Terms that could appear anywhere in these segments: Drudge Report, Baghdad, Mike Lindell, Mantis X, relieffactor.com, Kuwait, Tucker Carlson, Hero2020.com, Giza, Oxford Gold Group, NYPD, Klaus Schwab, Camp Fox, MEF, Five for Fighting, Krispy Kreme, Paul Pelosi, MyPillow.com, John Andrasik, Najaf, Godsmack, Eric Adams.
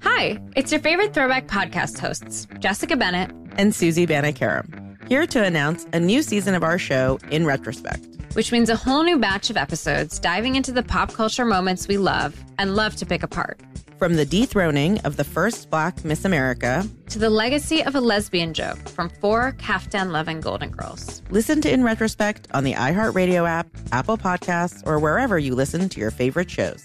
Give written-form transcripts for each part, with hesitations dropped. Hi, it's your favorite throwback podcast hosts, Jessica Bennett and Susie Banikaram, here to announce a new season of our show, In Retrospect, which means a whole new batch of episodes diving into the pop culture moments we love and love to pick apart. From the dethroning of the first Black Miss America to the legacy of a lesbian joke from four caftan-loving Golden Girls. Listen to In Retrospect on the iHeartRadio app, Apple Podcasts, or wherever you listen to your favorite shows.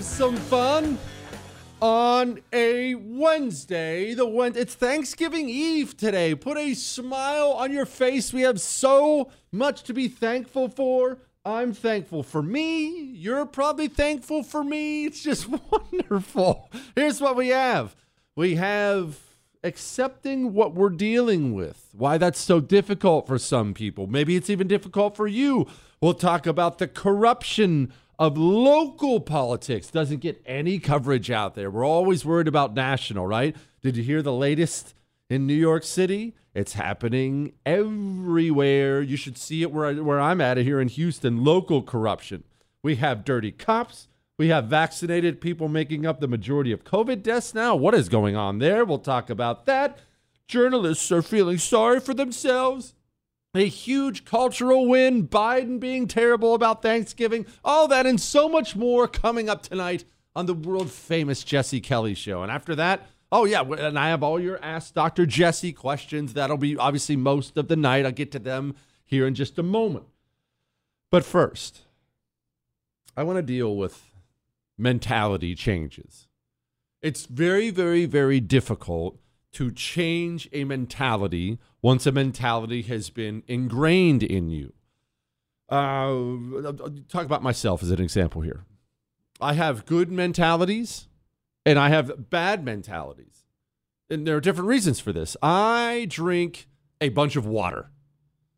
Some fun on a Wednesday. It's Thanksgiving Eve today. Put a smile on your face. We have so much to be thankful for. I'm thankful for me. You're probably thankful for me. It's just wonderful. Here's what we have. We have accepting what we're dealing with, why that's so difficult for some people. Maybe it's even difficult for you. We'll talk about the corruption of local politics. Doesn't get any coverage out there. We're always worried about national, right? Did you hear the latest in New York City? It's happening everywhere. You should see it where I'm at here in Houston. Local corruption. We have dirty cops. We have vaccinated people making up the majority of COVID deaths now. What is going on there? We'll talk about that. Journalists are feeling sorry for themselves. A huge cultural win, Biden being terrible about Thanksgiving, all that and so much more coming up tonight on the world-famous Jesse Kelly Show. And after that, and I have all your Ask Dr. Jesse questions. That'll be obviously most of the night. I'll get to them here in just a moment. But first, I want to deal with mentality changes. It's very, very, very difficult to change a mentality once a mentality has been ingrained in you. I'll talk about myself as an example here. I have good mentalities and I have bad mentalities. And there are different reasons for this. I drink a bunch of water.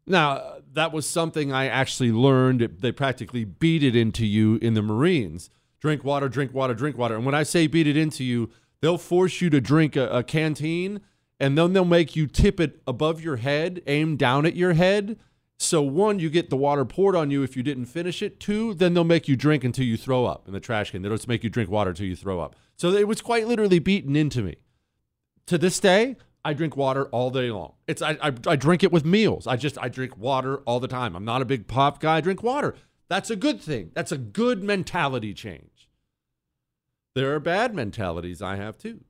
Now, that was something I actually learned. They practically beat it into you in the Marines. Drink water, drink water, drink water. And when I say beat it into you, they'll force you to drink a canteen, and then they'll make you tip it above your head, aim down at your head. So one, you get the water poured on you if you didn't finish it. Two, then they'll make you drink until you throw up in the trash can. They'll just make you drink water until you throw up. So it was quite literally beaten into me. To this day, I drink water all day long. I drink it with meals. I drink water all the time. I'm not a big pop guy. I drink water. That's a good thing. That's a good mentality change. There are bad mentalities I have too.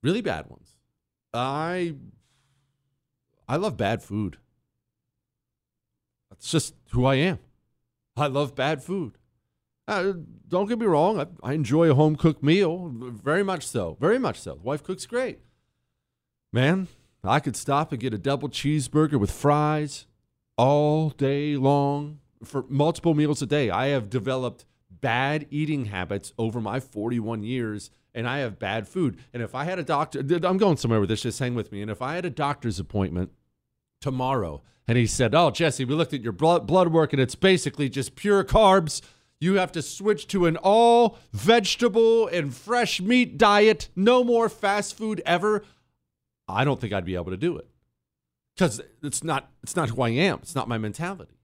Really bad ones. I love bad food. That's just who I am. I love bad food. Don't get me wrong. I enjoy a home-cooked meal. Very much so. Very much so. Wife cooks great. Man, I could stop and get a double cheeseburger with fries all day long for multiple meals a day. I have developed bad eating habits over my 41 years, and I have bad food. And if I had a doctor, I'm going somewhere with this, just hang with me. And if I had a doctor's appointment tomorrow and he said, "Oh, Jesse, we looked at your blood work and it's basically just pure carbs. You have to switch to an all vegetable and fresh meat diet. No more fast food ever." I don't think I'd be able to do it because it's not who I am. It's not my mentality.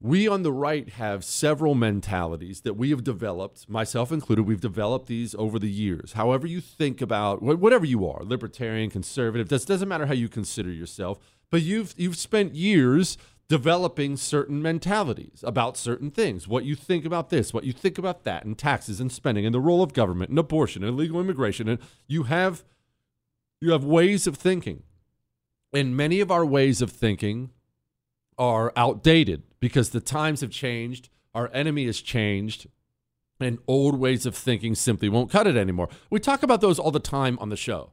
We on the right have several mentalities that we have developed, myself included. We've developed these over the years. However you think about, whatever you are, libertarian, conservative, this doesn't matter how you consider yourself, but you've spent years developing certain mentalities about certain things, what you think about this, what you think about that, and taxes and spending and the role of government and abortion and illegal immigration. And you have ways of thinking. And many of our ways of thinking are outdated because the times have changed, our enemy has changed, and old ways of thinking simply won't cut it anymore. We talk about those all the time on the show.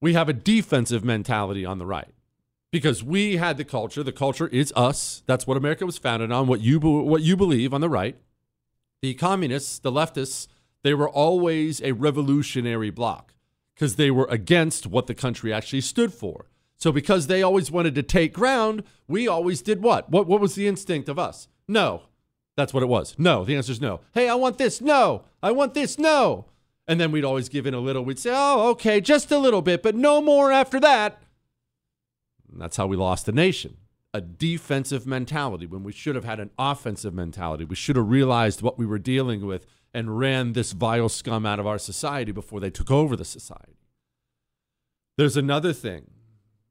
We have a defensive mentality on the right because we had the culture. The culture is us. That's what America was founded on, what you believe on the right. The communists, the leftists, they were always a revolutionary bloc because they were against what the country actually stood for. So because they always wanted to take ground, we always did what? What was the instinct of us? No. That's what it was. No. The answer is no. Hey, I want this. No. I want this. No. And then we'd always give in a little. We'd say, oh, okay, just a little bit, but no more after that. And that's how we lost the nation. A defensive mentality when we should have had an offensive mentality. We should have realized what we were dealing with and ran this vile scum out of our society before they took over the society. There's another thing.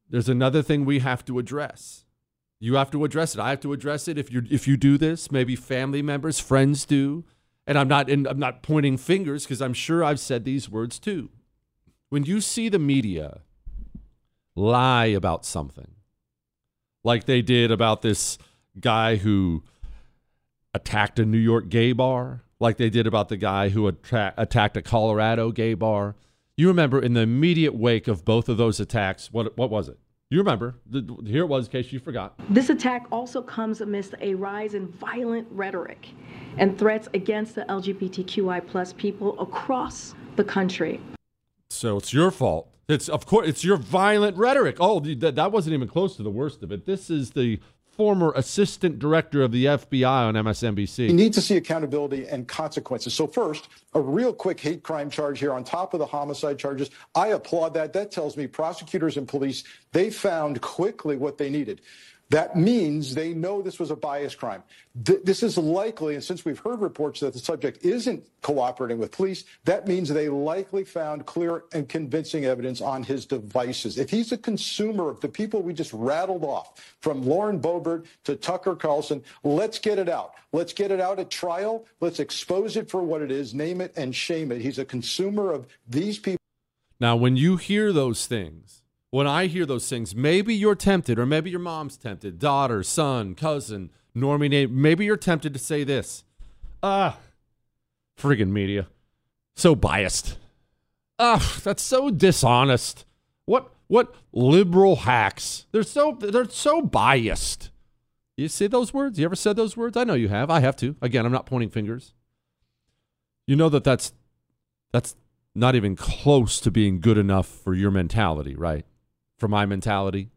There's another thing we have to address. You have to address it. I have to address it. If you do this, maybe family members, friends do. And I'm not pointing fingers because I'm sure I've said these words too. When you see the media lie about something, like they did about this guy who attacked a New York gay bar, like they did about the guy who attacked a Colorado gay bar. You remember in the immediate wake of both of those attacks, what was it? You remember. Here it was in case you forgot. This attack also comes amidst a rise in violent rhetoric and threats against the LGBTQI plus people across the country. So it's your fault. It's your violent rhetoric. Oh, that wasn't even close to the worst of it. This is the former assistant director of the FBI on MSNBC. You need to see accountability and consequences. So first, a real quick hate crime charge here on top of the homicide charges. I applaud that. That tells me prosecutors and police, they found quickly what they needed. That means they know this was a bias crime. This is likely, and since we've heard reports that the subject isn't cooperating with police, that means they likely found clear and convincing evidence on his devices. If he's a consumer of the people we just rattled off, from Lauren Boebert to Tucker Carlson, let's get it out. Let's get it out at trial. Let's expose it for what it is, name it and shame it. He's a consumer of these people. Now, when you hear those things, when I hear those things, maybe you're tempted, or maybe your mom's tempted, daughter, son, cousin, normie name, maybe you're tempted to say this. Friggin' media. So biased. That's so dishonest. What liberal hacks. They're so biased. You see those words? You ever said those words? I know you have. I have to. Again, I'm not pointing fingers. You know that's not even close to being good enough for your mentality, right? For my mentality.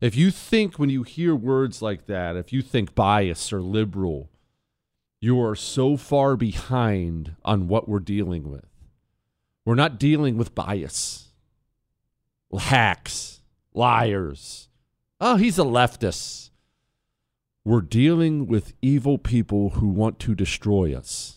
If you think when you hear words like that, if you think bias or liberal, you are so far behind on what we're dealing with. We're not dealing with bias, hacks, liars. Oh, he's a leftist. We're dealing with evil people who want to destroy us.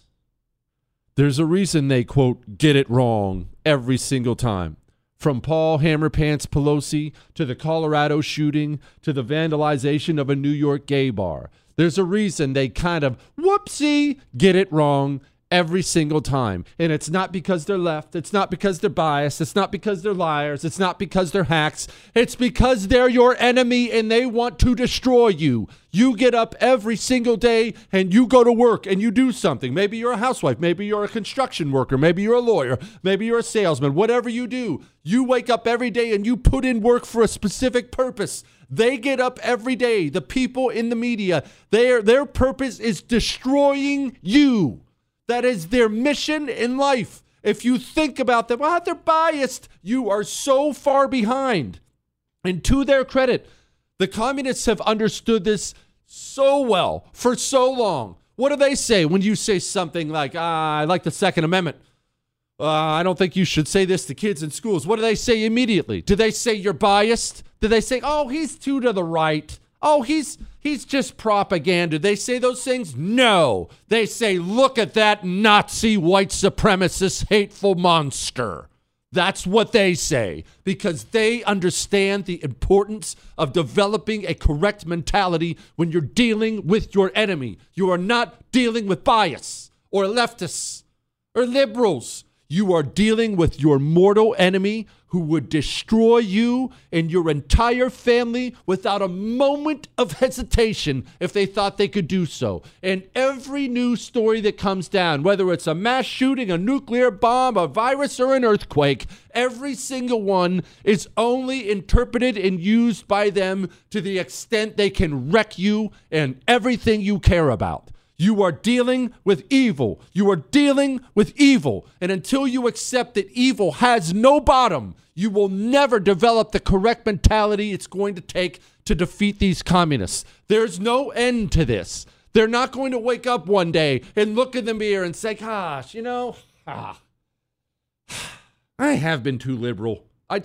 There's a reason they, quote, get it wrong every single time. From Paul Hammerpants Pelosi to the Colorado shooting to the vandalization of a New York gay bar. There's a reason they kind of, whoopsie, get it wrong every single time. And it's not because they're left. It's not because they're biased. It's not because they're liars. It's not because they're hacks. It's because they're your enemy and they want to destroy you. You get up every single day and you go to work and you do something. Maybe you're a housewife. Maybe you're a construction worker. Maybe you're a lawyer. Maybe you're a salesman. Whatever you do, you wake up every day and you put in work for a specific purpose. They get up every day. The people in the media, their purpose is destroying you. That is their mission in life. If you think about them, well, they're biased. You are so far behind. And to their credit, the communists have understood this so well for so long. What do they say when you say something like, I like the Second Amendment? I don't think you should say this to kids in schools. What do they say immediately? Do they say you're biased? Do they say, oh, he's too to the right? Oh, he's just propaganda. They say those things? No. They say, look at that Nazi white supremacist hateful monster. That's what they say, because they understand the importance of developing a correct mentality when you're dealing with your enemy. You are not dealing with bias or leftists or liberals. You are dealing with your mortal enemy who would destroy you and your entire family without a moment of hesitation if they thought they could do so. And every news story that comes down, whether it's a mass shooting, a nuclear bomb, a virus, or an earthquake, every single one is only interpreted and used by them to the extent they can wreck you and everything you care about. You are dealing with evil. You are dealing with evil. And until you accept that evil has no bottom, you will never develop the correct mentality it's going to take to defeat these communists. There's no end to this. They're not going to wake up one day and look in the mirror and say, gosh, I have been too liberal. I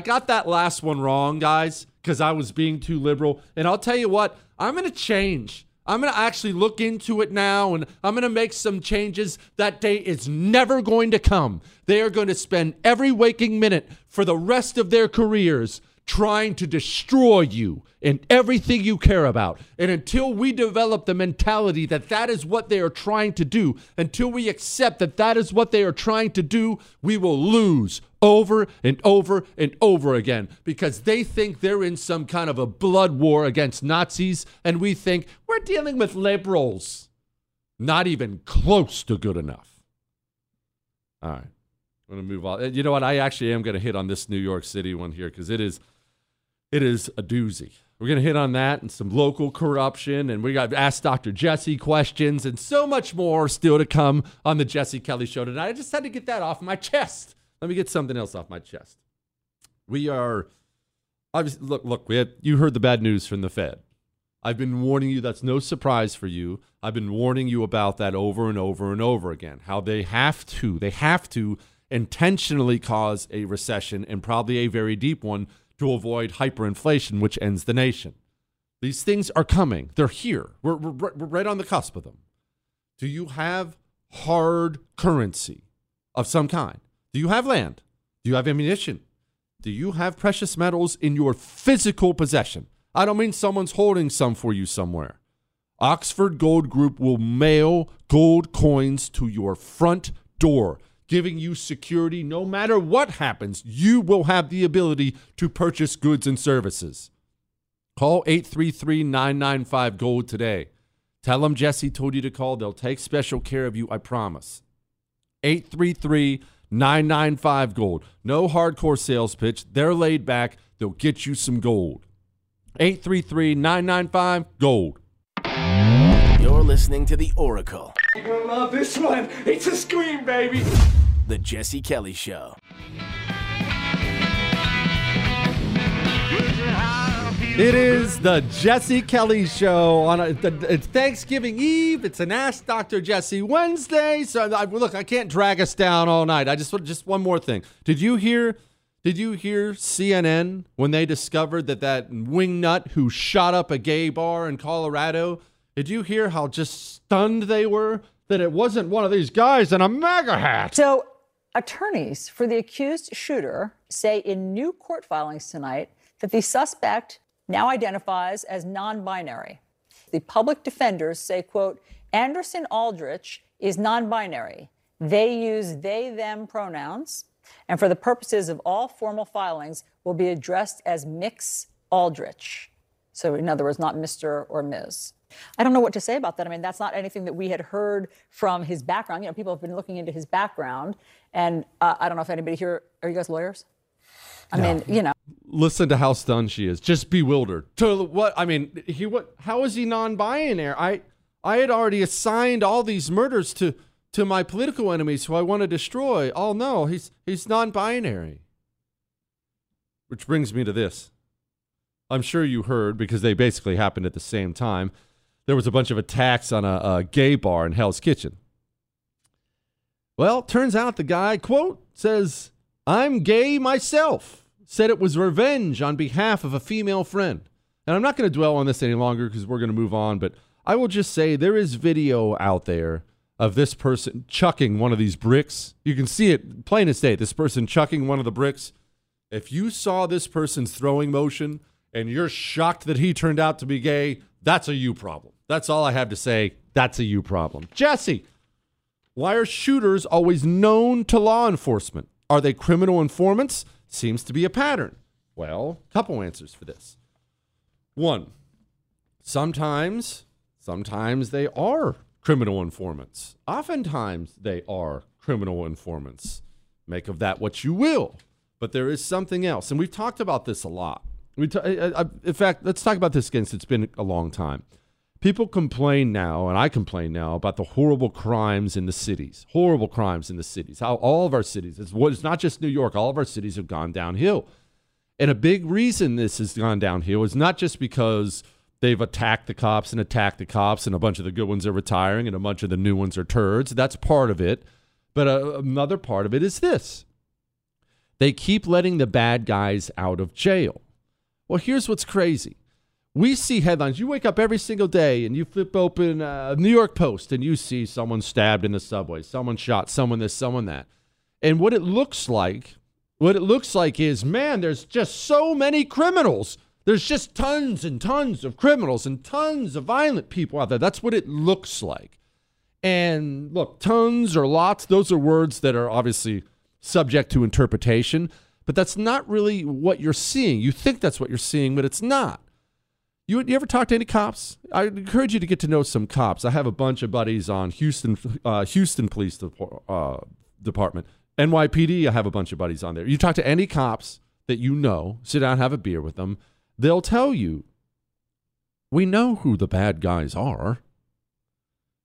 got that last one wrong, guys, because I was being too liberal. And I'll tell you what, I'm going to change. I'm going to actually look into it now, and I'm going to make some changes. That day is never going to come. They are going to spend every waking minute for the rest of their careers trying to destroy you and everything you care about. And until we develop the mentality that that is what they are trying to do, until we accept that that is what they are trying to do, we will lose over and over and over again, because they think they're in some kind of a blood war against Nazis, and we think we're dealing with liberals. Not even close to good enough. All right, I'm going to move on. You know what? I actually am going to hit on this New York City one here, because it is a doozy. We're going to hit on that and some local corruption, and we got Ask Dr. Jesse questions and so much more still to come on the Jesse Kelly Show tonight. I just had to get that off my chest. Let me get something else off my chest. We are obviously look. You heard the bad news from the Fed. I've been warning you. That's no surprise for you. I've been warning you about that over and over and over again. How they have to intentionally cause a recession, and probably a very deep one, to avoid hyperinflation, which ends the nation. These things are coming. They're here. We're right on the cusp of them. Do you have hard currency of some kind? Do you have land? Do you have ammunition? Do you have precious metals in your physical possession? I don't mean someone's holding some for you somewhere. Oxford Gold Group will mail gold coins to your front door, giving you security. No matter what happens, you will have the ability to purchase goods and services. Call 833-995-GOLD today. Tell them Jesse told you to call. They'll take special care of you, I promise. 833-995-GOLD. No hardcore sales pitch. They're laid back. They'll get you some gold. 833-995-GOLD. You're listening to The Oracle. You're going to love this one. It's a scream, baby. The Jesse Kelly Show. It is The Jesse Kelly Show. It's Thanksgiving Eve. It's an Ask Dr. Jesse Wednesday. So, look, I can't drag us down all night. I just one more thing. Did you hear CNN when they discovered that wingnut who shot up a gay bar in Colorado? Did you hear how just stunned they were that it wasn't one of these guys in a MAGA hat? So Attorneys for the accused shooter say in new court filings tonight that the suspect now identifies as non-binary. The public defenders say, quote, Anderson Aldrich is non-binary. They use they, them pronouns, and for the purposes of all formal filings will be addressed as Mix Aldrich. So in other words, not Mr. or Ms. I don't know what to say about that. I mean, that's not anything that we had heard from his background. You know, people have been looking into his background, and I don't know if anybody here, are you guys lawyers? I mean, you know. Listen to how stunned she is. Just bewildered. To what? I mean, how is he non-binary? I had already assigned all these murders to my political enemies who I want to destroy. Oh, no, he's non-binary. Which brings me to this. I'm sure you heard, because they basically happened at the same time, there was a bunch of attacks on a gay bar in Hell's Kitchen. Well, turns out the guy, quote, says, I'm gay myself. Said it was revenge on behalf of a female friend. And I'm not going to dwell on this any longer because we're going to move on, but I will just say there is video out there of this person chucking one of these bricks. You can see it plain as day, this person chucking one of the bricks. If you saw this person's throwing motion and you're shocked that he turned out to be gay, that's a you problem. That's all I have to say. That's a you problem. Jesse, why are shooters always known to law enforcement? Are they criminal informants? Seems to be a pattern. Well, a couple answers for this. One, sometimes they are criminal informants. Oftentimes they are criminal informants. Make of that what you will. But there is something else. And we've talked about this a lot. In fact, let's talk about this again since it's been a long time. People complain now, and I complain now, about the horrible crimes in the cities. Horrible crimes in the cities. How all of our cities, it's not just New York, all of our cities have gone downhill. And a big reason this has gone downhill is not just because they've attacked the cops, and a bunch of the good ones are retiring, and a bunch of the new ones are turds. That's part of it. But another part of it is this. They keep letting the bad guys out of jail. Well, here's what's crazy. We see headlines. You wake up every single day and you flip open a New York Post and you see someone stabbed in the subway, someone shot, someone this, someone that. And what it looks like is, man, there's just so many criminals. There's just tons and tons of criminals and tons of violent people out there. That's what it looks like. And look, tons or lots, those are words that are obviously subject to interpretation. But that's not really what you're seeing. You think that's what you're seeing, but it's not. You ever talk to any cops? I encourage you to get to know some cops. I have a bunch of buddies on Houston Police Department, NYPD. I have a bunch of buddies on there. You talk to any cops that you know, sit down, have a beer with them. They'll tell you, we know who the bad guys are.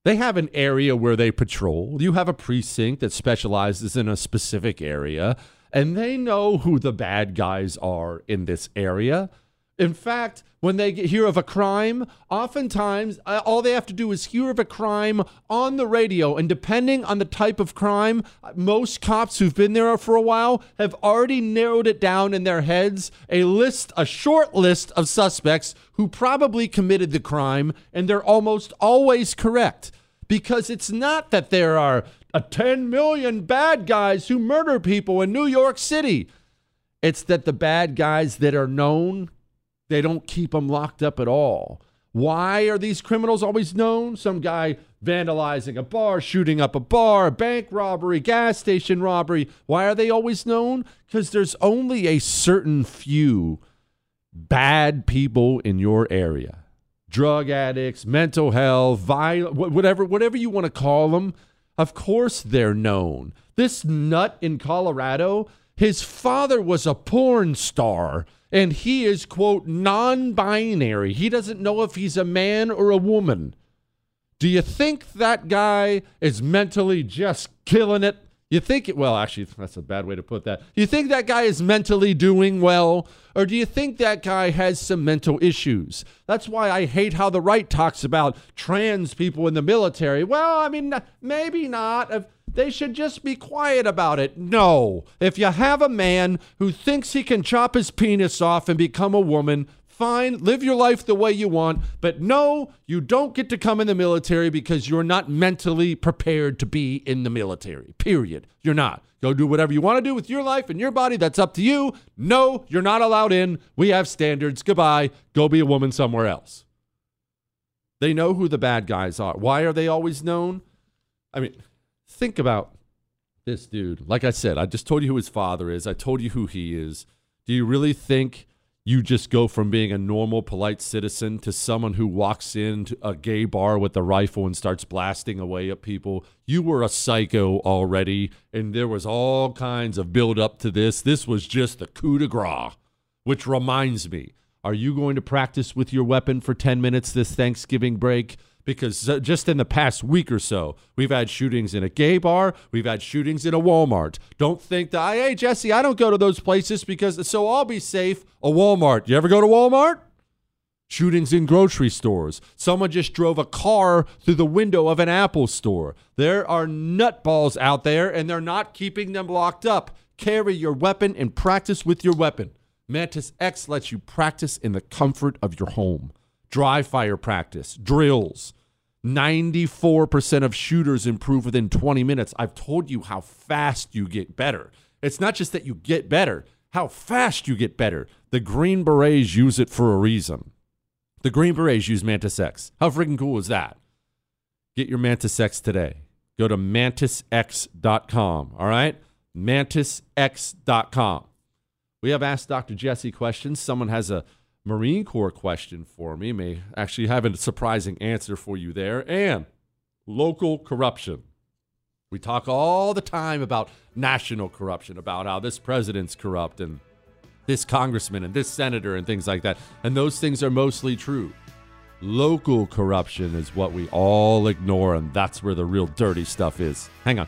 They have an area where they patrol. You have a precinct that specializes in a specific area. And they know who the bad guys are in this area. In fact, when they hear of a crime, oftentimes all they have to do is hear of a crime on the radio. And depending on the type of crime, most cops who've been there for a while have already narrowed it down in their heads, a short list of suspects who probably committed the crime. And they're almost always correct. Because it's not that there are 10 million bad guys who murder people in New York City. It's that the bad guys that are known, they don't keep them locked up at all. Why are these criminals always known? Some guy vandalizing a bar, shooting up a bar, bank robbery, gas station robbery. Why are they always known? Because there's only a certain few bad people in your area. Drug addicts, mental health, violent, whatever you want to call them. Of course they're known. This nut in Colorado, his father was a porn star, and he is, quote, non-binary. He doesn't know if he's a man or a woman. Do you think that guy is mentally just killing it? Well, actually, that's a bad way to put that. You think that guy is mentally doing well, or do you think that guy has some mental issues? That's why I hate how the right talks about trans people in the military. Well, I mean, maybe not. They should just be quiet about it. No. If you have a man who thinks he can chop his penis off and become a woman, fine, live your life the way you want, but no, you don't get to come in the military because you're not mentally prepared to be in the military, period. You're not. Go do whatever you want to do with your life and your body. That's up to you. No, you're not allowed in. We have standards. Goodbye. Go be a woman somewhere else. They know who the bad guys are. Why are they always known? I mean, think about this dude. Like I said, I just told you who his father is. I told you who he is. Do you really think you just go from being a normal, polite citizen to someone who walks into a gay bar with a rifle and starts blasting away at people? You were a psycho already, and there was all kinds of build up to this. This was just the coup de grace, which reminds me, are you going to practice with your weapon for 10 minutes this Thanksgiving break? Because just in the past week or so, we've had shootings in a gay bar. We've had shootings in a Walmart. Don't think that, hey, Jesse, I don't go to those places because, so I'll be safe. A Walmart. You ever go to Walmart? Shootings in grocery stores. Someone just drove a car through the window of an Apple store. There are nutballs out there, and they're not keeping them locked up. Carry your weapon and practice with your weapon. Mantis X lets you practice in the comfort of your home. Dry fire practice, drills. 94% of shooters improve within 20 minutes. I've told you how fast you get better. It's not just that you get better, how fast you get better. The Green Berets use it for a reason. The Green Berets use Mantis X. How freaking cool is that? Get your Mantis X today. Go to MantisX.com, all right? MantisX.com. We have Ask Dr. Jesse questions. Someone has a Marine Corps question for me, may actually have a surprising answer for you there. And local corruption. We talk all the time about national corruption, about how this president's corrupt and this congressman and this senator and things like that. And those things are mostly true. Local corruption is what we all ignore, and that's where the real dirty stuff is. Hang on.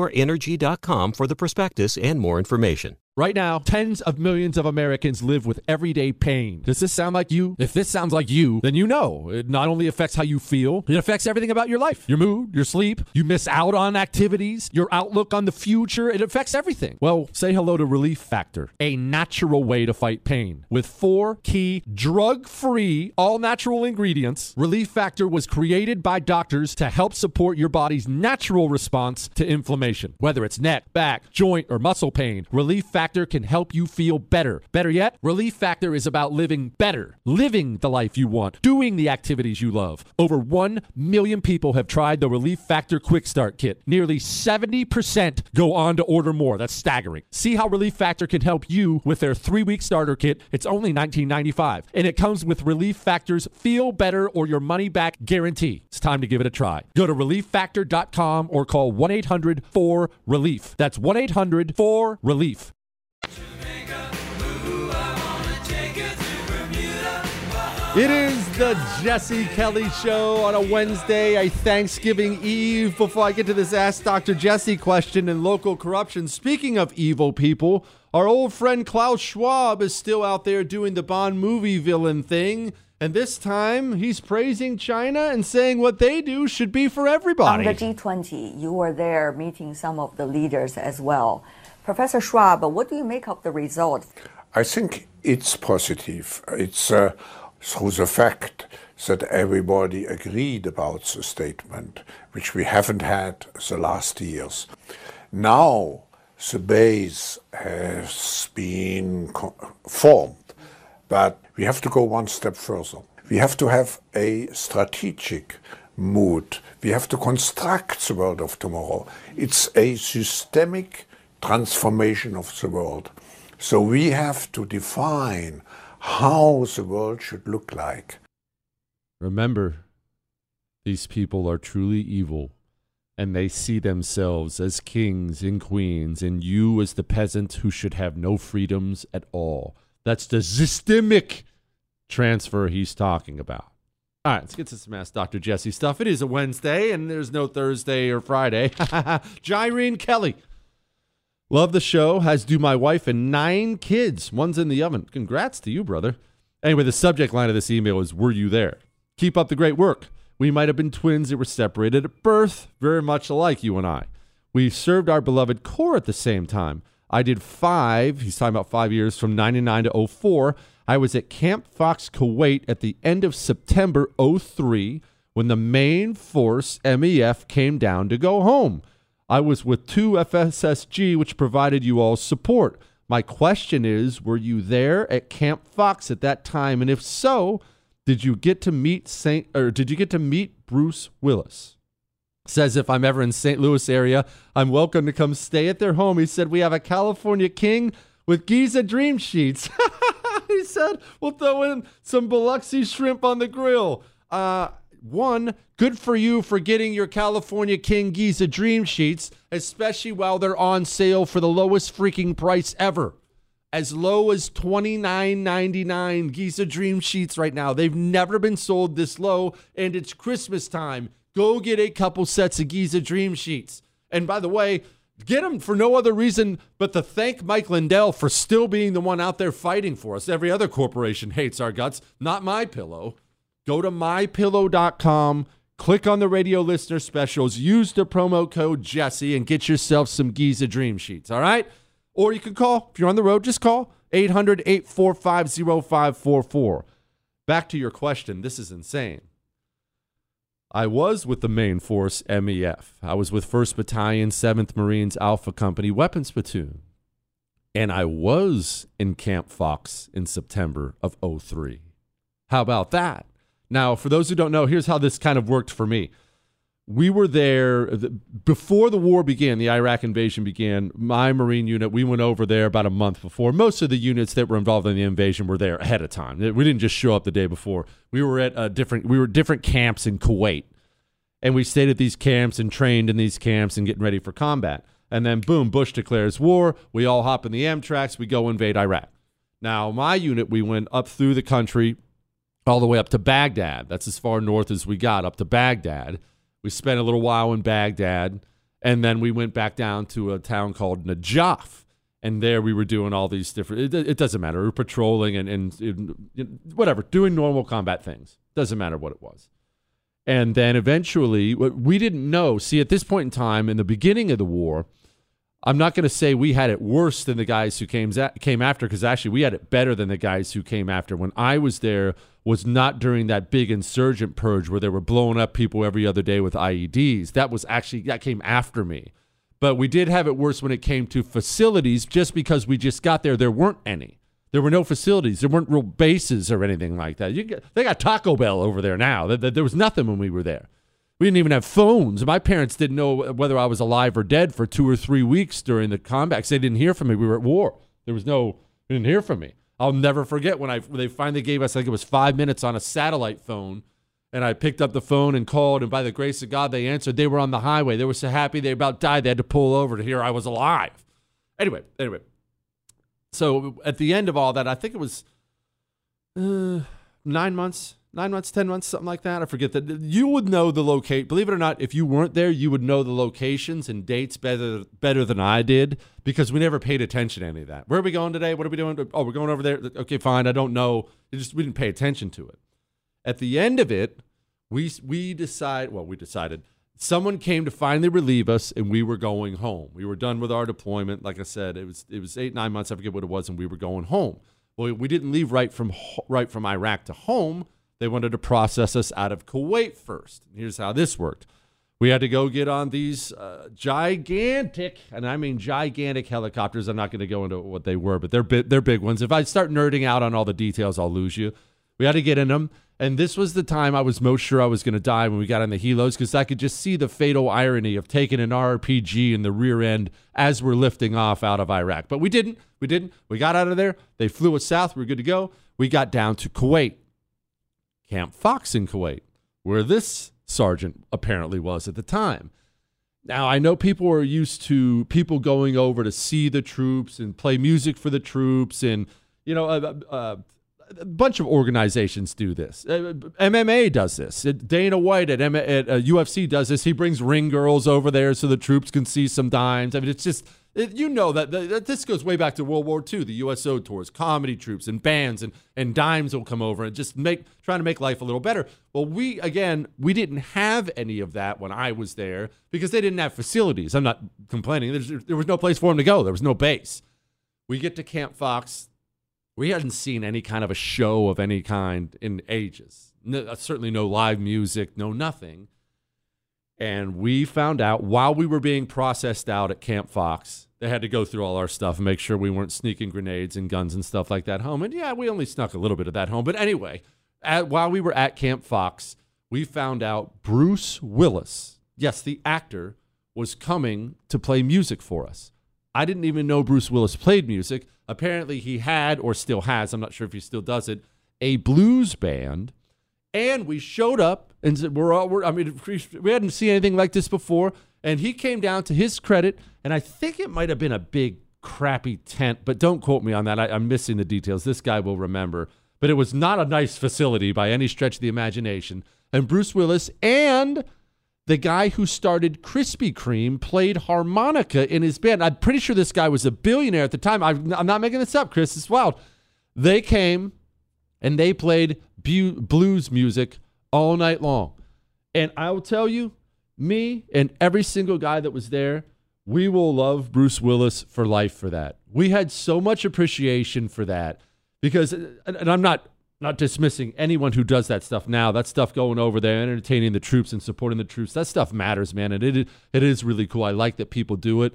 for the prospectus and more information. Right now, tens of millions of Americans live with everyday pain. Does this sound like you? If this sounds like you, then you know it not only affects how you feel, it affects everything about your life. Your mood, your sleep, you miss out on activities, your outlook on the future. It affects everything. Well, say hello to Relief Factor, a natural way to fight pain. With 4 key drug-free, all-natural ingredients, Relief Factor was created by doctors to help support your body's natural response to inflammation. Whether it's neck, back, joint, or muscle pain, Relief Factor can help you feel better. Better yet, Relief Factor is about living better, living the life you want, doing the activities you love. Over 1 million people have tried the Relief Factor Quick Start Kit. Nearly 70% go on to order more. That's staggering. See how Relief Factor can help you with their 3-week starter kit. It's only $19.95, and it comes with Relief Factor's Feel Better or Your Money Back guarantee. It's time to give it a try. Go to relieffactor.com or call 1-800-4-RELIEF. That's 1-800-4-RELIEF. It is the Jesse Kelly Show on a Wednesday, a Thanksgiving Eve. Before I get to this Ask Dr. Jesse question and local corruption, speaking of evil people, our old friend Klaus Schwab is still out there doing the Bond movie villain thing. And this time, he's praising China and saying what they do should be for everybody. On the G20, you were there meeting some of the leaders as well. Professor Schwab, what do you make of the result? I think it's positive. It's through the fact that everybody agreed about the statement, which we haven't had the last years. Now the base has been formed, but we have to go one step further. We have to have a strategic mood. We have to construct the world of tomorrow. It's a systemic transformation of the world. So we have to define how the world should look like. Remember, these people are truly evil, and they see themselves as kings and queens, and you as the peasant who should have no freedoms at all. That's the systemic transfer he's talking about. All right, let's get to some Ask Dr. Jesse stuff. It is a Wednesday, and there's no Thursday or Friday. Jirene Kelly. Love the show, as do my wife and 9 kids. One's in the oven. Congrats to you, brother. Anyway, the subject line of this email is, were you there? Keep up the great work. We might have been twins that were separated at birth, very much alike, you and I. We served our beloved Corps at the same time. I did 5, he's talking about 5 years, from 99 to 04. I was at Camp Fox, Kuwait at the end of September 03 when the main force, MEF, came down to go home. I was with 2 FSSG, which provided you all support. My question is, were you there at Camp Fox at that time? And if so, did you get to meet Bruce Willis? Says if I'm ever in St. Louis area, I'm welcome to come stay at their home. He said, we have a California king with Giza dream sheets. He said, we'll throw in some Biloxi shrimp on the grill. One, good for you for getting your California King Giza dream sheets, especially while they're on sale for the lowest freaking price ever. As low as $29.99 Giza dream sheets right now. They've never been sold this low, and it's Christmas time. Go get a couple sets of Giza dream sheets. And by the way, get them for no other reason but to thank Mike Lindell for still being the one out there fighting for us. Every other corporation hates our guts, not MyPillow. Go to MyPillow.com, click on the radio listener specials, use the promo code Jesse, and get yourself some Giza dream sheets, all right? Or you can call. If you're on the road, just call 800-845-0544. Back to your question. This is insane. I was with the main force, MEF. I was with 1st Battalion, 7th Marines, Alpha Company, Weapons Platoon. And I was in Camp Fox in September of 2003. How about that? Now, for those who don't know, here's how this kind of worked for me. We were there before the war began, the Iraq invasion began. My Marine unit, we went over there about a month before. Most of the units that were involved in the invasion were there ahead of time. We didn't just show up the day before. We were at different camps in Kuwait, and we stayed at these camps and trained in these camps and getting ready for combat. And then, boom, Bush declares war. We all hop in the Amtraks. We go invade Iraq. Now, my unit, we went up through the country all the way up to Baghdad. That's as far north as we got, up to Baghdad. We spent a little while in Baghdad, and then we went back down to a town called Najaf, and there we were doing all these different... It doesn't matter. We were patrolling and whatever, doing normal combat things. Doesn't matter what it was. And then eventually, we didn't know. See, at this point in time, in the beginning of the war, I'm not going to say we had it worse than the guys who came after, because actually we had it better than the guys who came after. When I was there was not during that big insurgent purge where they were blowing up people every other day with IEDs. That came after me. But we did have it worse when it came to facilities, just because we just got there. There weren't any. There were no facilities. There weren't real bases or anything like that. They got Taco Bell over there now. There was nothing when we were there. We didn't even have phones. My parents didn't know whether I was alive or dead for 2 or 3 weeks during the combat. They didn't hear from me. We were at war. They didn't hear from me. I'll never forget when they finally gave us, I think it was 5 minutes on a satellite phone, and I picked up the phone and called, and by the grace of God, they answered. They were on the highway. They were so happy they about died. They had to pull over to hear I was alive. Anyway. So at the end of all that, I think it was 9 months, 10 months, something like that. I forget that. You would know the locate. Believe it or not, if you weren't there, you would know the locations and dates better than I did, because we never paid attention to any of that. Where are we going today? What are we doing? Oh, we're going over there. Okay, fine. I don't know. We didn't pay attention to it. At the end of it, we decided someone came to finally relieve us, and we were going home. We were done with our deployment. Like I said, it was 8, 9 months. I forget what it was, and we were going home. Well, we didn't leave right from Iraq to home. They wanted to process us out of Kuwait first. Here's how this worked. We had to go get on these gigantic, and I mean gigantic helicopters. I'm not going to go into what they were, but they're big ones. If I start nerding out on all the details, I'll lose you. We had to get in them, and this was the time I was most sure I was going to die when we got on the helos, because I could just see the fatal irony of taking an RPG in the rear end as we're lifting off out of Iraq. But we didn't. We got out of there. They flew us south. We were good to go. We got down to Kuwait. Camp Fox in Kuwait, where this sergeant apparently was at the time. Now, I know people are used to people going over to see the troops and play music for the troops, and, you know, a bunch of organizations do this. MMA does this. Dana White at UFC does this. He brings ring girls over there so the troops can see some dimes. I mean, it's just, you know, that this goes way back to World War II, the USO tours, comedy troops and bands and dimes will come over and just trying to make life a little better. Well, we didn't have any of that when I was there because they didn't have facilities. I'm not complaining. There was no place for them to go. There was no base. We get to Camp Fox. We hadn't seen any kind of a show of any kind in ages. No, certainly no live music, no nothing. And we found out while we were being processed out at Camp Fox, they had to go through all our stuff and make sure we weren't sneaking grenades and guns and stuff like that home. And yeah, we only snuck a little bit of that home. But anyway, while we were at Camp Fox, we found out Bruce Willis, yes, the actor, was coming to play music for us. I didn't even know Bruce Willis played music. Apparently he had, or still has, I'm not sure if he still does it, a blues band. And we showed up, and we hadn't seen anything like this before. And he came down, to his credit, and I think it might have been a big, crappy tent, but don't quote me on that. I'm missing the details. This guy will remember. But it was not a nice facility by any stretch of the imagination. And Bruce Willis and the guy who started Krispy Kreme played harmonica in his band. I'm pretty sure this guy was a billionaire at the time. I'm not making this up, Chris. It's wild. They came, and they played blues music all night long. And I will tell you, me and every single guy that was there, we will love Bruce Willis for life for that. We had so much appreciation for that because, and I'm not Not dismissing anyone who does that stuff now. That stuff going over there, entertaining the troops and supporting the troops, that stuff matters, man. And it is really cool. I like that people do it.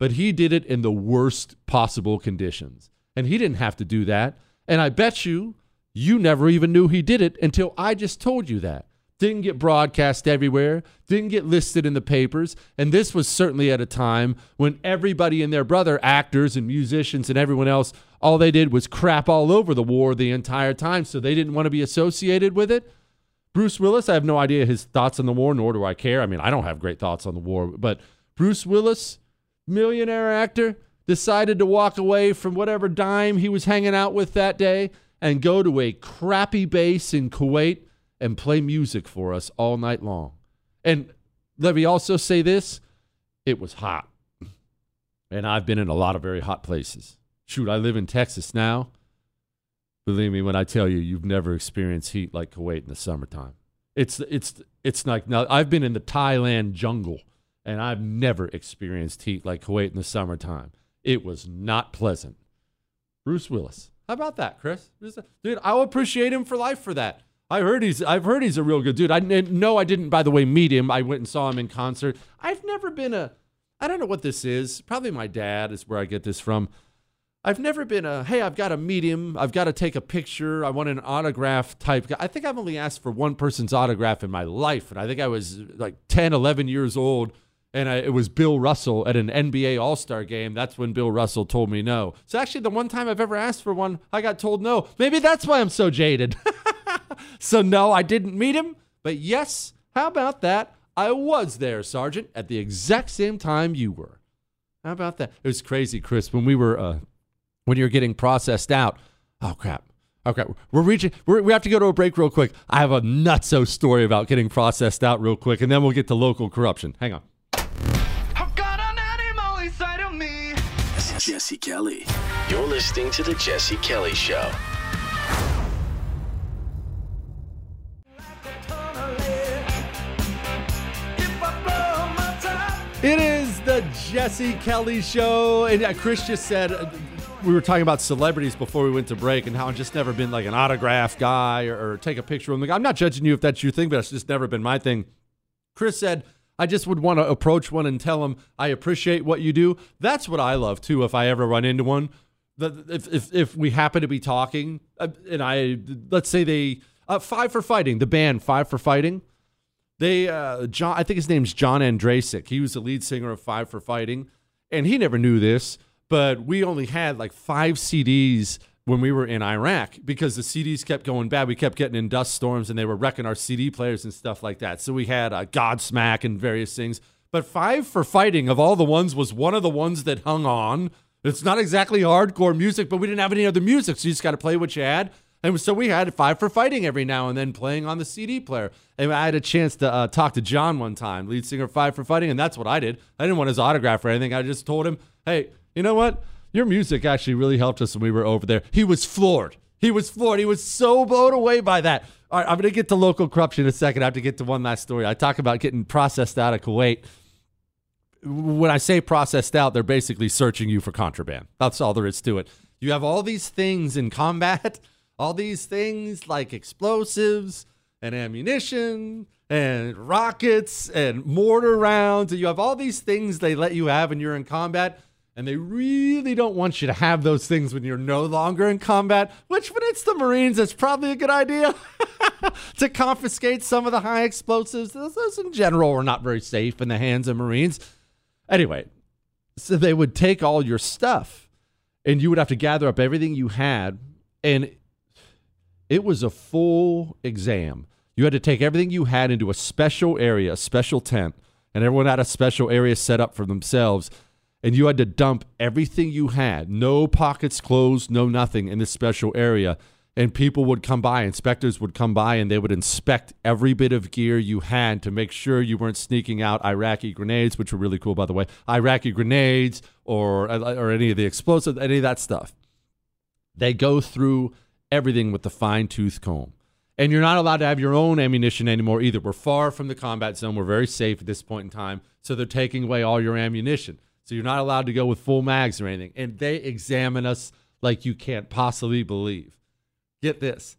But he did it in the worst possible conditions. And he didn't have to do that. And I bet you never even knew he did it until I just told you that. Didn't get broadcast everywhere, didn't get listed in the papers, and this was certainly at a time when everybody and their brother, actors and musicians and everyone else, all they did was crap all over the war the entire time, so they didn't want to be associated with it. Bruce Willis, I have no idea his thoughts on the war, nor do I care. I mean, I don't have great thoughts on the war, but Bruce Willis, millionaire actor, decided to walk away from whatever dime he was hanging out with that day and go to a crappy base in Kuwait and play music for us all night long. And let me also say this, it was hot. And I've been in a lot of very hot places. Shoot, I live in Texas now. Believe me when I tell you, you've never experienced heat like Kuwait in the summertime. It's like, now I've been in the Thailand jungle and I've never experienced heat like Kuwait in the summertime. It was not pleasant. Bruce Willis. How about that, Chris? Dude, I'll appreciate him for life for that. I've heard he's a real good dude. I didn't, by the way, meet him. I went and saw him in concert. I've never been I don't know what this is. Probably my dad is where I get this from. I've never been hey, I've got to meet him. I've got to take a picture. I want an autograph type guy. I think I've only asked for one person's autograph in my life. And I think I was like 10, 11 years old. And it was Bill Russell at an NBA All-Star game. That's when Bill Russell told me no. So actually the one time I've ever asked for one, I got told no. Maybe that's why I'm so jaded. So no, I didn't meet him. But yes, how about that? I was there, Sergeant, at the exact same time you were. How about that? It was crazy, Chris. When we were, when you were getting processed out. Oh, crap. Okay, we have to go to a break real quick. I have a nutso story about getting processed out real quick, and then we'll get to local corruption. Hang on. Jesse Kelly. You're listening to The Jesse Kelly Show. It is The Jesse Kelly Show. And Chris just said, we were talking about celebrities before we went to break and how I've just never been like an autograph guy or take a picture of them. I'm not judging you if that's your thing, but it's just never been my thing. Chris said, I just would want to approach one and tell them, I appreciate what you do. That's what I love, too, if I ever run into one. If we happen to be talking, and let's say they, Five for Fighting, the band Five for Fighting. They, I think his name's John Andrasik. He was the lead singer of Five for Fighting, and he never knew this, but we only had like 5 CDs when we were in Iraq because the CDs kept going bad. We kept getting in dust storms and they were wrecking our CD players and stuff like that. So we had Godsmack and various things. But Five for Fighting, of all the ones, was one of the ones that hung on. It's not exactly hardcore music, but we didn't have any other music, so you just got to play what you had. And so we had Five for Fighting every now and then playing on the CD player. And I had a chance to talk to John one time, lead singer of Five for Fighting, and that's what I did. I didn't want his autograph or anything. I just told him, hey, you know what? Your music actually really helped us when we were over there. He was floored. He was so blown away by that. All right, I'm going to get to local corruption in a second. I have to get to one last story. I talk about getting processed out of Kuwait. When I say processed out, they're basically searching you for contraband. That's all there is to it. You have all these things in combat, all these things like explosives and ammunition and rockets and mortar rounds. And you have all these things they let you have when you're in combat. And they really don't want you to have those things when you're no longer in combat, which when it's the Marines, it's probably a good idea to confiscate some of the high explosives. Those in general are not very safe in the hands of Marines. Anyway, so they would take all your stuff and you would have to gather up everything you had. And it was a full exam. You had to take everything you had into a special area, a special tent, and everyone had a special area set up for themselves. And you had to dump everything you had, no pockets closed, no nothing, in this special area. And people would come by, inspectors would come by, and they would inspect every bit of gear you had to make sure you weren't sneaking out Iraqi grenades, which were really cool, by the way, Iraqi grenades or any of the explosives, any of that stuff. They go through everything with the fine-tooth comb. And you're not allowed to have your own ammunition anymore either. We're far from the combat zone. We're very safe at this point in time, so they're taking away all your ammunition. So you're not allowed to go with full mags or anything. And they examine us like you can't possibly believe. Get this.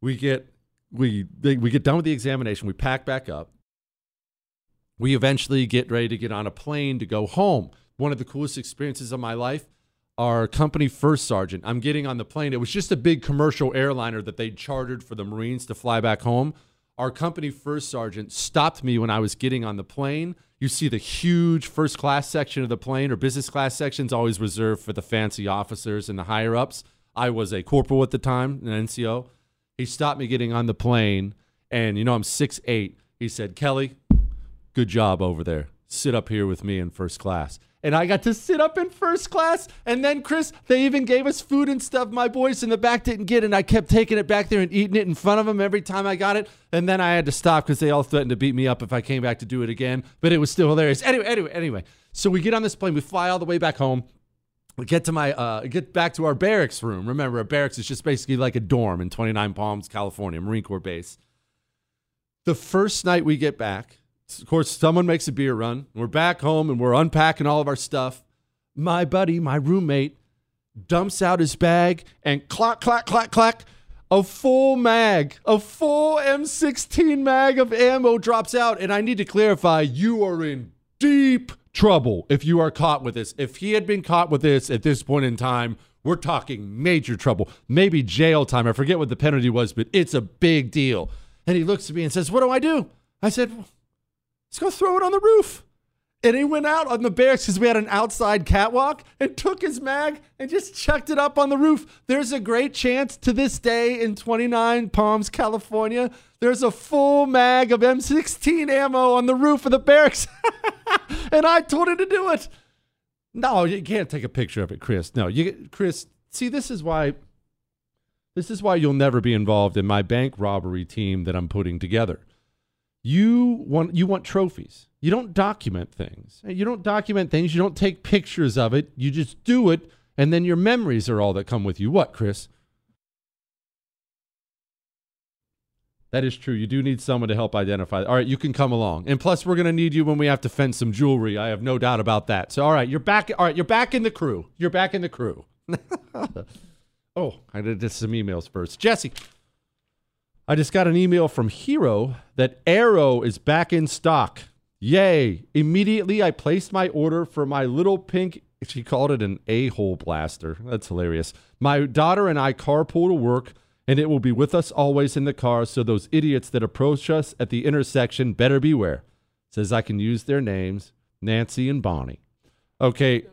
We get done with the examination. We pack back up. We eventually get ready to get on a plane to go home. One of the coolest experiences of my life, our company first sergeant, I'm getting on the plane. It was just a big commercial airliner that they chartered for the Marines to fly back home. Our company first sergeant stopped me when I was getting on the plane. You see the huge first class section of the plane, or business class sections always reserved for the fancy officers and the higher ups. I was a corporal at the time, an NCO. He stopped me getting on the plane, and I'm 6'8". He said, "Kelly, good job over there. Sit up here with me in first class." And I got to sit up in first class. And then, Chris, they even gave us food and stuff my boys in the back didn't get. And I kept taking it back there and eating it in front of them every time I got it. And then I had to stop because they all threatened to beat me up if I came back to do it again. But it was still hilarious. Anyway. So we get on this plane. We fly all the way back home. We get to get back to our barracks room. Remember, a barracks is just basically like a dorm in 29 Palms, California, Marine Corps base. The first night we get back, of course, someone makes a beer run. We're back home, and we're unpacking all of our stuff. My buddy, my roommate, dumps out his bag and clack, clack, clack, clack. A full M16 mag of ammo drops out. And I need to clarify, you are in deep trouble if you are caught with this. If he had been caught with this at this point in time, we're talking major trouble. Maybe jail time. I forget what the penalty was, but it's a big deal. And he looks at me and says, "What do? I said, "Let's go throw it on the roof." And he went out on the barracks because we had an outside catwalk and took his mag and just chucked it up on the roof. There's a great chance to this day in 29 Palms, California, there's a full mag of M16 ammo on the roof of the barracks. And I told him to do it. No, you can't take a picture of it, Chris. No, Chris, see, this is why you'll never be involved in my bank robbery team that I'm putting together. You want trophies. You don't document things. You don't take pictures of it. You just do it, and then your memories are all that come with you. What, Chris? That is true. You do need someone to help identify. All right, you can come along. And plus, we're going to need you when we have to fence some jewelry. I have no doubt about that. So, all right, you're back. All right, you're back in the crew. Oh, I did some emails first. Jesse, I just got an email from Hero that Arrow is back in stock. Yay. Immediately, I placed my order for my little pink, she called it an a-hole blaster. That's hilarious. My daughter and I carpool to work, and it will be with us always in the car, so those idiots that approach us at the intersection better beware. Says I can use their names, Nancy and Bonnie. Okay,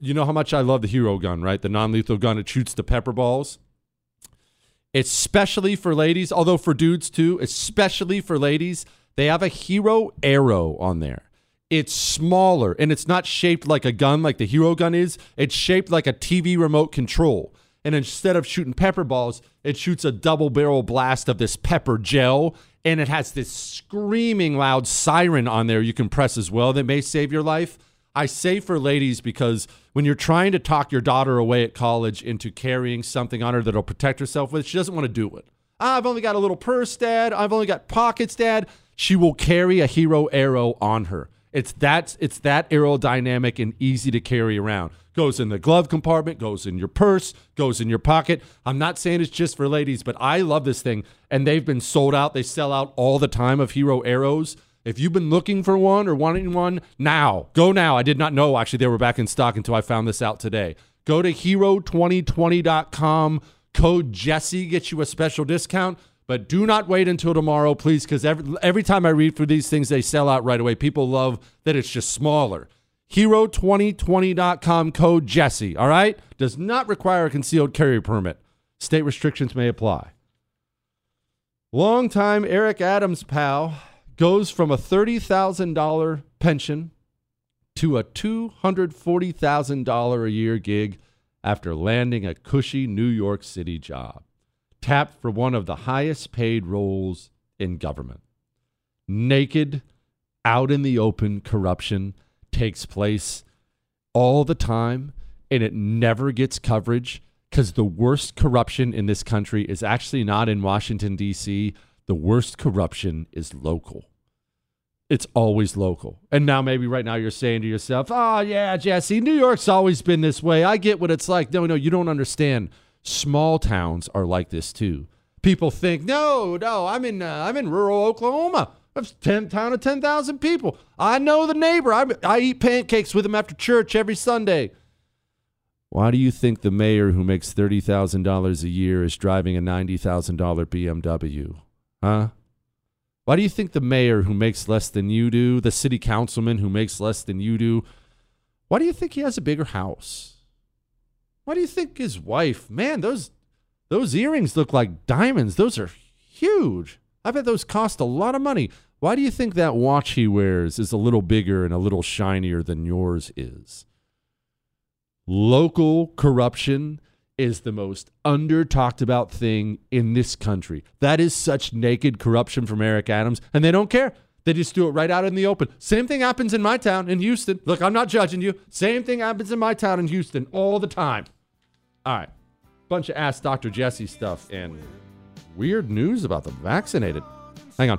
you know how much I love the Hero gun, right? The non-lethal gun, it shoots the pepper balls. Especially for ladies, although for dudes too, especially for ladies, they have a Hero Arrow on there. It's smaller, and it's not shaped like a gun like the Hero gun is. It's shaped like a TV remote control. And instead of shooting pepper balls, it shoots a double barrel blast of this pepper gel, and it has this screaming loud siren on there you can press as well that may save your life. I say for ladies because when you're trying to talk your daughter away at college into carrying something on her that'll protect herself with, she doesn't want to do it. I've only got a little purse, Dad. I've only got pockets, Dad. She will carry a Hero Arrow on her. It's that aerodynamic and easy to carry around. Goes in the glove compartment, goes in your purse, goes in your pocket. I'm not saying it's just for ladies, but I love this thing, and they've been sold out. They sell out all the time of Hero Arrows. If you've been looking for one or wanting one, now. Go now. I did not know, actually, they were back in stock until I found this out today. Go to Hero2020.com. Code Jesse gets you a special discount. But do not wait until tomorrow, please, because every time I read through these things, they sell out right away. People love that it's just smaller. Hero2020.com. Code Jesse, all right? Does not require a concealed carry permit. State restrictions may apply. Longtime Eric Adams pal goes from a $30,000 pension to a $240,000 a year gig after landing a cushy New York City job, tapped for one of the highest paid roles in government. Naked, out in the open, corruption takes place all the time, and it never gets coverage because the worst corruption in this country is actually not in Washington, D.C., the worst corruption is local. It's always local. And now maybe right now you're saying to yourself, "Oh yeah, Jesse, New York's always been this way. I get what it's like." No, you don't understand. small towns are like this too. People think, no, I'm in rural Oklahoma. That's a town of 10,000 people. I know the neighbor. I eat pancakes with him after church every Sunday. Why do you think the mayor who makes $30,000 a year is driving a $90,000 BMW? Huh? Why do you think the mayor who makes less than you do, the city councilman who makes less than you do, why do you think he has a bigger house? Why do you think his wife, man, those earrings look like diamonds. Those are huge. I bet those cost a lot of money. Why do you think that watch he wears is a little bigger and a little shinier than yours is? Local corruption is the most under-talked about thing in this country. That is such naked corruption from Eric Adams, and they don't care. They just do it right out in the open. Same thing happens in my town in Houston. Look, I'm not judging you. Same thing happens in my town in Houston all the time. All right. Bunch of Ask Dr. Jesse stuff and weird news about the vaccinated. Hang on.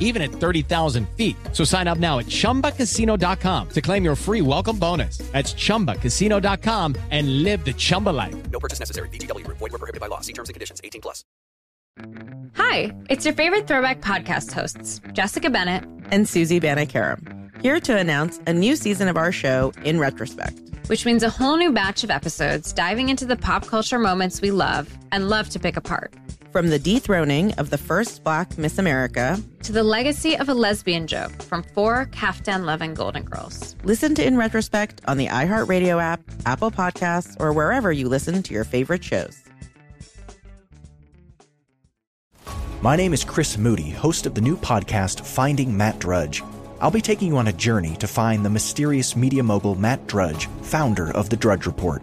even at 30,000 feet. So sign up now at chumbacasino.com to claim your free welcome bonus. That's chumbacasino.com and live the Chumba life. No purchase necessary. VGW. Void where prohibited by law. See terms and conditions. 18+. Hi, it's your favorite throwback podcast hosts, Jessica Bennett and Susie Banikaram, here to announce a new season of our show, In Retrospect, which means a whole new batch of episodes diving into the pop culture moments we love and love to pick apart. From the dethroning of the first Black Miss America to the legacy of a lesbian joke from four caftan-loving Golden Girls. Listen to In Retrospect on the iHeartRadio app, Apple Podcasts, or wherever you listen to your favorite shows. My name is Chris Moody, host of the new podcast, Finding Matt Drudge. I'll be taking you on a journey to find the mysterious media mogul Matt Drudge, founder of The Drudge Report.